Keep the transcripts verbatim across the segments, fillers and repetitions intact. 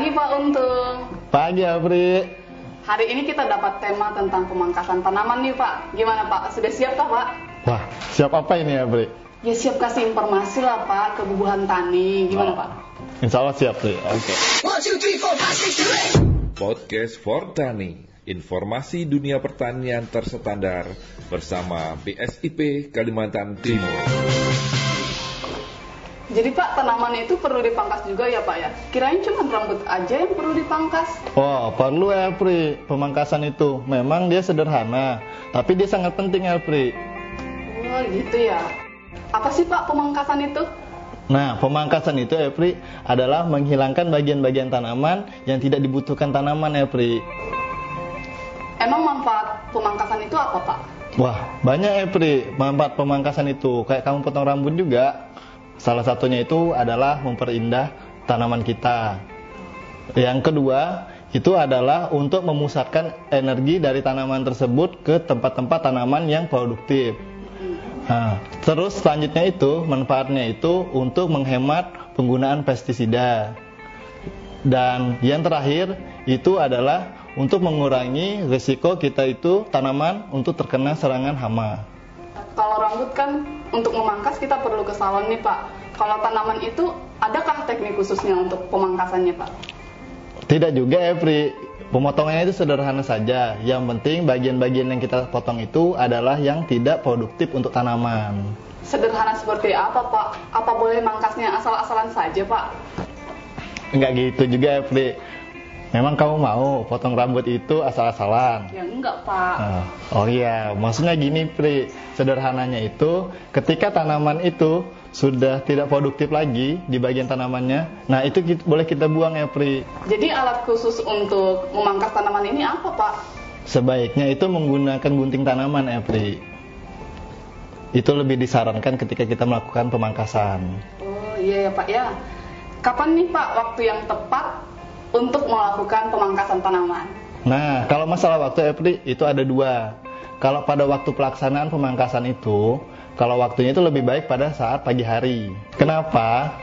Pagi Pak Untung. Pagi Apri. Hari ini kita dapat tema tentang pemangkasan tanaman nih Pak. Gimana Pak? Sudah siap kah Pak? Wah, siap apa ini Apri? Ya siap kasih informasi lah Pak, kebubuhan tani. Gimana oh. Pak? Insya Allah siap Apri. Oke. one, two, three, four, five, six, seven, eight. Podcast for Tani. Informasi dunia pertanian terstandar bersama B S I P Kalimantan Timur. Jadi Pak, tanaman itu perlu dipangkas juga ya Pak ya? Kirain cuma rambut aja yang perlu dipangkas. Oh, perlu ya Pri, pemangkasan itu. Memang dia sederhana, tapi dia sangat penting ya Pri. Oh gitu ya. Apa sih Pak pemangkasan itu? Nah, pemangkasan itu ya Pri, adalah menghilangkan bagian-bagian tanaman yang tidak dibutuhkan tanaman ya Pri. Emang manfaat pemangkasan itu apa Pak? Wah, banyak ya Pri, manfaat pemangkasan itu. Kayak kamu potong rambut juga. Salah satunya itu adalah memperindah tanaman kita. Yang kedua, itu adalah untuk memusatkan energi dari tanaman tersebut ke tempat-tempat tanaman yang produktif. Nah, terus selanjutnya itu, manfaatnya itu untuk menghemat penggunaan pestisida. Dan yang terakhir, itu adalah untuk mengurangi risiko kita itu tanaman untuk terkena serangan hama. Kalau rambut kan untuk memangkas kita perlu ke salon nih Pak. Kalau tanaman itu adakah teknik khususnya untuk pemangkasannya Pak? Tidak juga ya Pri. Pemotongannya itu sederhana saja. Yang penting bagian-bagian yang kita potong itu adalah yang tidak produktif untuk tanaman. Sederhana seperti apa Pak? Apa boleh mangkasnya asal-asalan saja Pak? Enggak gitu juga ya Pri. Memang kamu mau potong rambut itu asal-asalan? Ya enggak Pak. Oh, oh iya, maksudnya gini Pri, sederhananya itu ketika tanaman itu sudah tidak produktif lagi di bagian tanamannya, nah itu kita, boleh kita buang ya Pri. Jadi alat khusus untuk memangkas tanaman ini apa Pak? Sebaiknya itu menggunakan gunting tanaman ya Pri. Itu lebih disarankan ketika kita melakukan pemangkasan. Oh iya ya Pak ya. Kapan nih Pak waktu yang tepat untuk melakukan pemangkasan tanaman? Nah, kalau masalah waktu April itu ada dua. Kalau pada waktu pelaksanaan pemangkasan itu, kalau waktunya itu lebih baik pada saat pagi hari. Kenapa?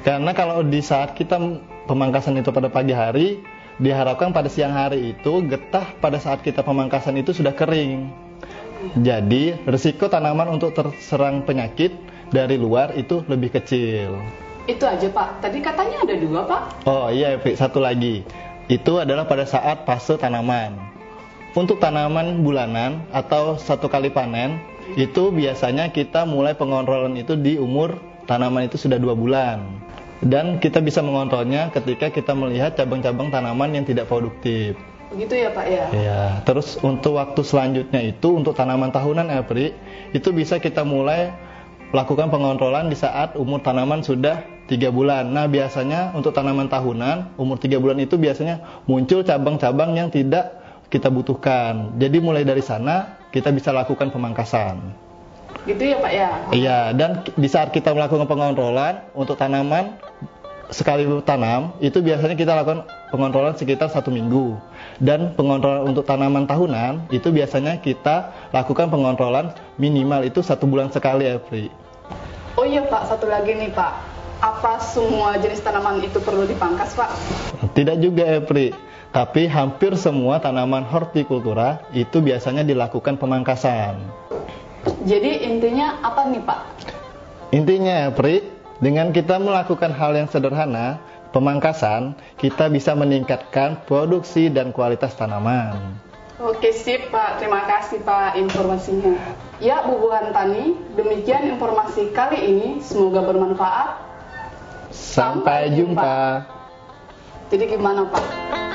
Karena kalau di saat kita pemangkasan itu pada pagi hari, diharapkan pada siang hari itu getah pada saat kita pemangkasan itu sudah kering. Jadi, risiko tanaman untuk terserang penyakit dari luar itu lebih kecil. Itu aja Pak, tadi katanya ada dua Pak. Oh iya Pak, satu lagi. Itu adalah pada saat fase tanaman. Untuk tanaman bulanan atau satu kali panen, itu biasanya kita mulai pengontrolan itu di umur tanaman itu sudah dua bulan. Dan kita bisa mengontrolnya ketika kita melihat cabang-cabang tanaman yang tidak produktif. Begitu ya Pak ya? Iya, terus untuk waktu selanjutnya itu untuk tanaman tahunan ya Pak, itu bisa kita mulai lakukan pengontrolan di saat umur tanaman sudah tiga bulan. Nah, biasanya untuk tanaman tahunan, umur tiga bulan itu biasanya muncul cabang-cabang yang tidak kita butuhkan. Jadi mulai dari sana, kita bisa lakukan pemangkasan. Gitu ya Pak ya? Iya, dan di saat kita melakukan pengontrolan, untuk tanaman, sekali tanam, itu biasanya kita lakukan pengontrolan sekitar satu minggu. Dan pengontrolan untuk tanaman tahunan, itu biasanya kita lakukan pengontrolan minimal itu satu bulan sekali ya Pri. Oh iya Pak, satu lagi nih Pak. Apa semua jenis tanaman itu perlu dipangkas Pak? Tidak juga ya Pri. Tapi hampir semua tanaman hortikultura itu biasanya dilakukan pemangkasan. Jadi intinya apa nih Pak? Intinya ya Pri, dengan kita melakukan hal yang sederhana, pemangkasan, kita bisa meningkatkan produksi dan kualitas tanaman. Oke sip Pak, terima kasih Pak informasinya. Ya bubuhan tani, demikian informasi kali ini, semoga bermanfaat. Sampai, Sampai jumpa. jumpa. Jadi gimana Pak?